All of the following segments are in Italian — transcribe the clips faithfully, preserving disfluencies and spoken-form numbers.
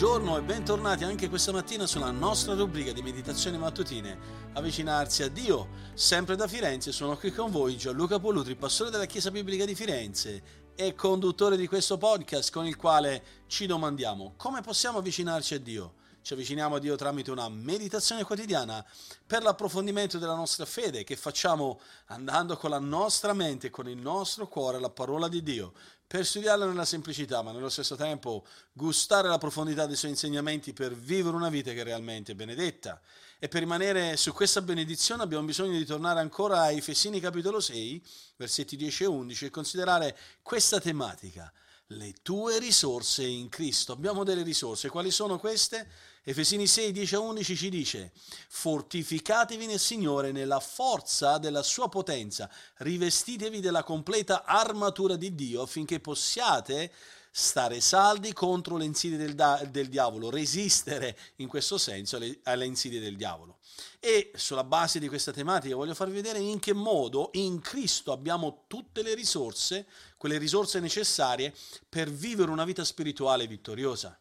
Buongiorno e bentornati anche questa mattina sulla nostra rubrica di meditazioni mattutine Avvicinarsi a Dio. Sempre da Firenze sono qui con voi Gianluca Polutri, pastore della Chiesa Biblica di Firenze e conduttore di questo podcast con il quale ci domandiamo come possiamo avvicinarci a Dio. Ci avviciniamo a Dio tramite una meditazione quotidiana per l'approfondimento della nostra fede che facciamo andando con la nostra mente e con il nostro cuore alla parola di Dio, per studiarla nella semplicità, ma nello stesso tempo gustare la profondità dei suoi insegnamenti per vivere una vita che è realmente benedetta. E per rimanere su questa benedizione abbiamo bisogno di tornare ancora a Efesini capitolo sei, versetti dieci e undici, e considerare questa tematica: le tue risorse in Cristo. Abbiamo delle risorse. Quali sono queste? Efesini sei, dieci a undici ci dice: fortificatevi nel Signore nella forza della sua potenza, rivestitevi della completa armatura di Dio affinché possiate stare saldi contro le insidie del, da- del diavolo, resistere in questo senso alle, alle insidie del diavolo. E sulla base di questa tematica voglio farvi vedere in che modo in Cristo abbiamo tutte le risorse, quelle risorse necessarie per vivere una vita spirituale vittoriosa.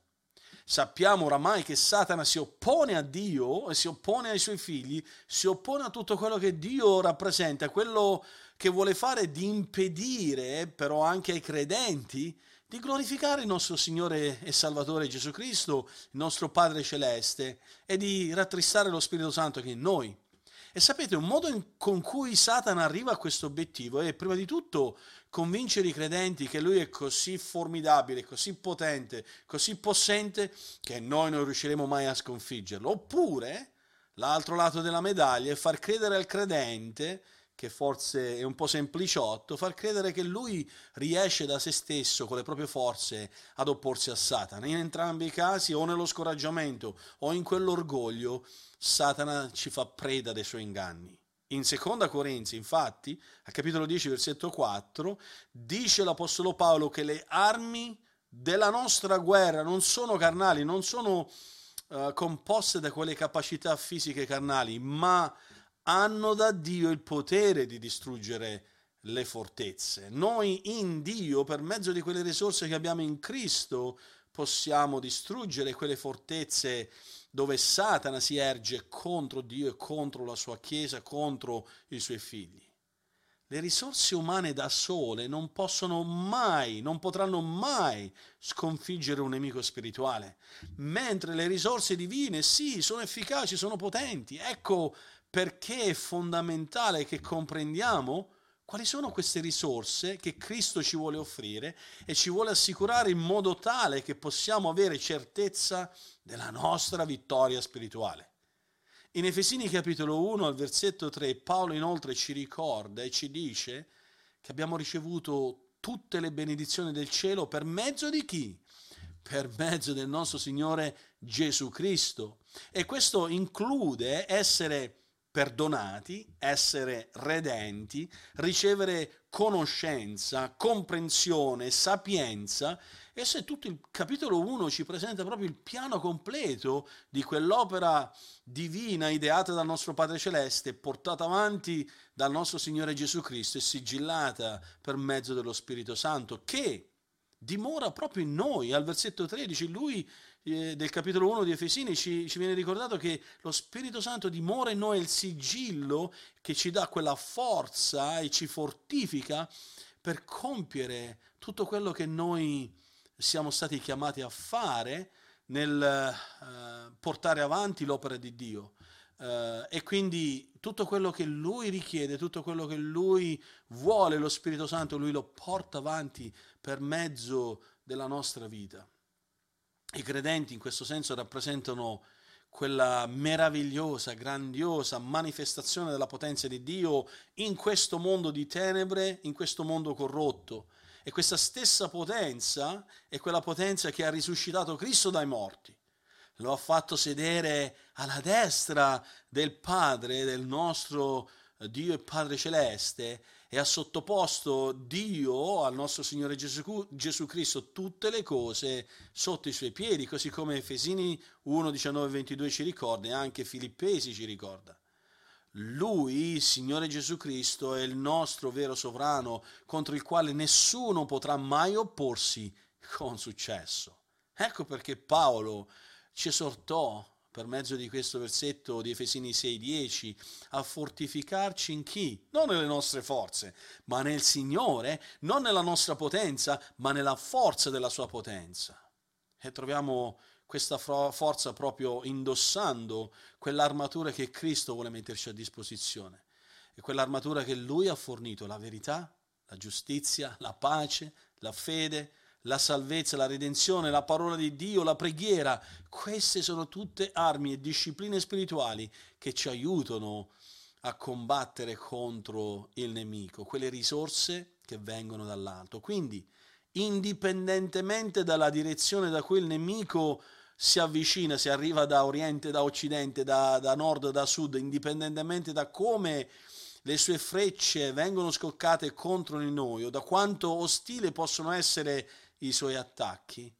Sappiamo oramai che Satana si oppone a Dio e si oppone ai suoi figli, si oppone a tutto quello che Dio rappresenta, quello che vuole fare è di impedire però anche ai credenti di glorificare il nostro Signore e Salvatore Gesù Cristo, il nostro Padre Celeste, e di rattristare lo Spirito Santo che è in noi. E sapete, un modo in, con cui Satana arriva a questo obiettivo è prima di tutto convincere i credenti che lui è così formidabile, così potente, così possente, che noi non riusciremo mai a sconfiggerlo. Oppure, l'altro lato della medaglia è far credere al credente, che forse è un po' sempliciotto, far credere che lui riesce da se stesso, con le proprie forze, ad opporsi a Satana. In entrambi i casi, o nello scoraggiamento o in quell'orgoglio, Satana ci fa preda dei suoi inganni. In seconda Corinzi, infatti, al capitolo dieci, versetto quattro, dice l'Apostolo Paolo che le armi della nostra guerra non sono carnali, non sono uh, composte da quelle capacità fisiche carnali, ma hanno da Dio il potere di distruggere le fortezze. Noi in Dio, per mezzo di quelle risorse che abbiamo in Cristo, possiamo distruggere quelle fortezze dove Satana si erge contro Dio e contro la sua Chiesa, contro i suoi figli. Le risorse umane da sole non possono mai, non potranno mai sconfiggere un nemico spirituale, mentre le risorse divine, sì, sono efficaci, sono potenti. Ecco perché è fondamentale che comprendiamo quali sono queste risorse che Cristo ci vuole offrire e ci vuole assicurare in modo tale che possiamo avere certezza della nostra vittoria spirituale. In Efesini capitolo uno al versetto tre Paolo inoltre ci ricorda e ci dice che abbiamo ricevuto tutte le benedizioni del cielo per mezzo di chi? Per mezzo del nostro Signore Gesù Cristo. E questo include essere perdonati, essere redenti, ricevere conoscenza, comprensione, sapienza. E se tutto il capitolo uno ci presenta proprio il piano completo di quell'opera divina ideata dal nostro Padre Celeste, portata avanti dal nostro Signore Gesù Cristo e sigillata per mezzo dello Spirito Santo, che dimora proprio in noi. Al versetto tredici lui eh, del capitolo uno di Efesini ci, ci viene ricordato che lo Spirito Santo dimora in noi, il sigillo che ci dà quella forza e ci fortifica per compiere tutto quello che noi siamo stati chiamati a fare nel eh, portare avanti l'opera di Dio. Uh, e quindi tutto quello che Lui richiede, tutto quello che Lui vuole, lo Spirito Santo Lui lo porta avanti per mezzo della nostra vita. I credenti in questo senso rappresentano quella meravigliosa, grandiosa manifestazione della potenza di Dio in questo mondo di tenebre, in questo mondo corrotto. E questa stessa potenza è quella potenza che ha risuscitato Cristo dai morti. Lo ha fatto sedere alla destra del Padre, del nostro Dio e Padre Celeste, e ha sottoposto Dio al nostro Signore Gesù, Gesù Cristo tutte le cose sotto i suoi piedi, così come Efesini uno, diciannove, ventidue ci ricorda e anche Filippesi ci ricorda. Lui, Signore Gesù Cristo, è il nostro vero sovrano contro il quale nessuno potrà mai opporsi con successo. Ecco perché Paolo ci esortò, per mezzo di questo versetto di Efesini sei dieci, a fortificarci in chi? Non nelle nostre forze, ma nel Signore, non nella nostra potenza, ma nella forza della sua potenza. E troviamo questa forza proprio indossando quell'armatura che Cristo vuole metterci a disposizione, e quell'armatura che Lui ha fornito, la verità, la giustizia, la pace, la fede, la salvezza, la redenzione, la parola di Dio, la preghiera. Queste sono tutte armi e discipline spirituali che ci aiutano a combattere contro il nemico, quelle risorse che vengono dall'alto. Quindi, indipendentemente dalla direzione da cui il nemico si avvicina, se arriva da oriente, da occidente, da, da nord, da sud, indipendentemente da come le sue frecce vengono scoccate contro di noi o da quanto ostile possono essere i suoi attacchi,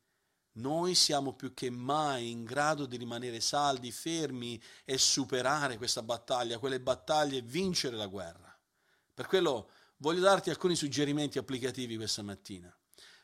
noi siamo più che mai in grado di rimanere saldi, fermi e superare questa battaglia, quelle battaglie e vincere la guerra. Per quello voglio darti alcuni suggerimenti applicativi questa mattina.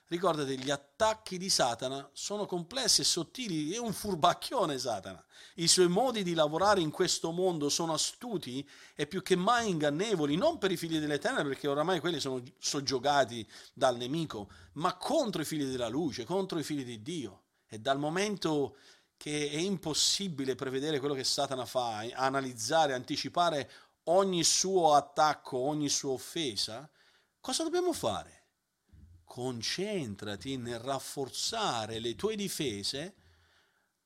Ricordate, gli attacchi di Satana sono complessi e sottili, è un furbacchione Satana. I suoi modi di lavorare in questo mondo sono astuti e più che mai ingannevoli, non per i figli delle tenebre, perché oramai quelli sono soggiogati dal nemico, ma contro i figli della luce, contro i figli di Dio. E dal momento che è impossibile prevedere quello che Satana fa, analizzare, anticipare ogni suo attacco, ogni sua offesa, cosa dobbiamo fare? Concentrati nel rafforzare le tue difese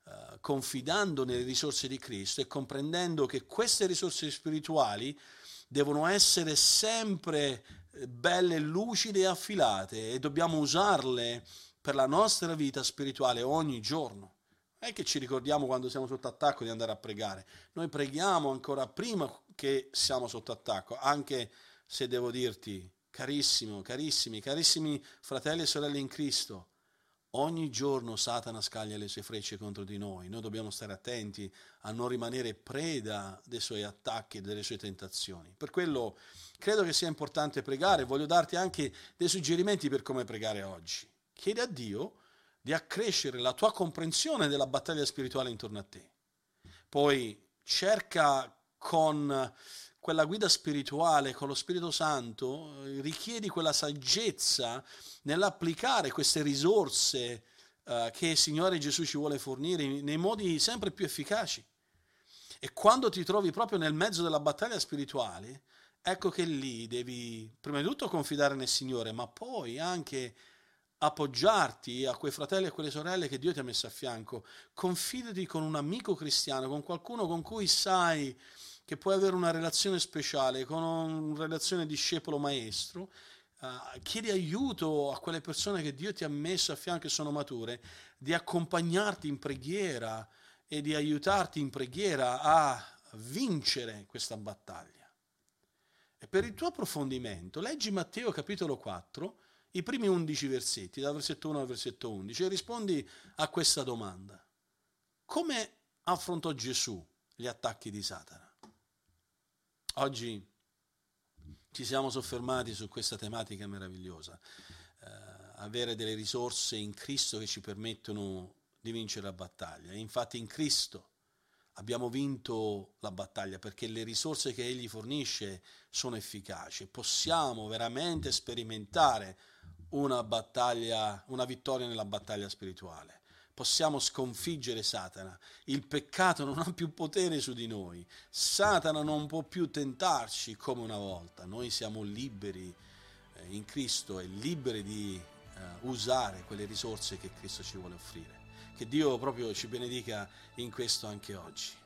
eh, confidando nelle risorse di Cristo e comprendendo che queste risorse spirituali devono essere sempre belle, lucide e affilate, e dobbiamo usarle per la nostra vita spirituale ogni giorno. Non è che ci ricordiamo quando siamo sotto attacco di andare a pregare, noi preghiamo ancora prima che siamo sotto attacco, anche se devo dirti, Carissimo, carissimi, carissimi fratelli e sorelle in Cristo, ogni giorno Satana scaglia le sue frecce contro di noi. Noi dobbiamo stare attenti a non rimanere preda dei suoi attacchi e delle sue tentazioni. Per quello credo che sia importante pregare. Voglio darti anche dei suggerimenti per come pregare oggi. Chiedi a Dio di accrescere la tua comprensione della battaglia spirituale intorno a te. Poi cerca con quella guida spirituale, con lo Spirito Santo, richiedi quella saggezza nell'applicare queste risorse uh, che il Signore Gesù ci vuole fornire nei modi sempre più efficaci. E quando ti trovi proprio nel mezzo della battaglia spirituale, ecco che lì devi prima di tutto confidare nel Signore, ma poi anche appoggiarti a quei fratelli e quelle sorelle che Dio ti ha messo a fianco. Confidati con un amico cristiano, con qualcuno con cui sai che puoi avere una relazione speciale, con una relazione discepolo-maestro. Uh, chiedi aiuto a quelle persone che Dio ti ha messo a fianco e sono mature, di accompagnarti in preghiera e di aiutarti in preghiera a vincere questa battaglia. E per il tuo approfondimento, leggi Matteo capitolo quattro, i primi undici versetti, dal versetto uno al versetto undici, e rispondi a questa domanda. Come affrontò Gesù gli attacchi di Satana? Oggi ci siamo soffermati su questa tematica meravigliosa, eh, avere delle risorse in Cristo che ci permettono di vincere la battaglia. E infatti in Cristo abbiamo vinto la battaglia perché le risorse che Egli fornisce sono efficaci. Possiamo veramente sperimentare una battaglia, una vittoria nella battaglia spirituale. Possiamo sconfiggere Satana, il peccato non ha più potere su di noi, Satana non può più tentarci come una volta, noi siamo liberi in Cristo e liberi di usare quelle risorse che Cristo ci vuole offrire. Che Dio proprio ci benedica in questo anche oggi.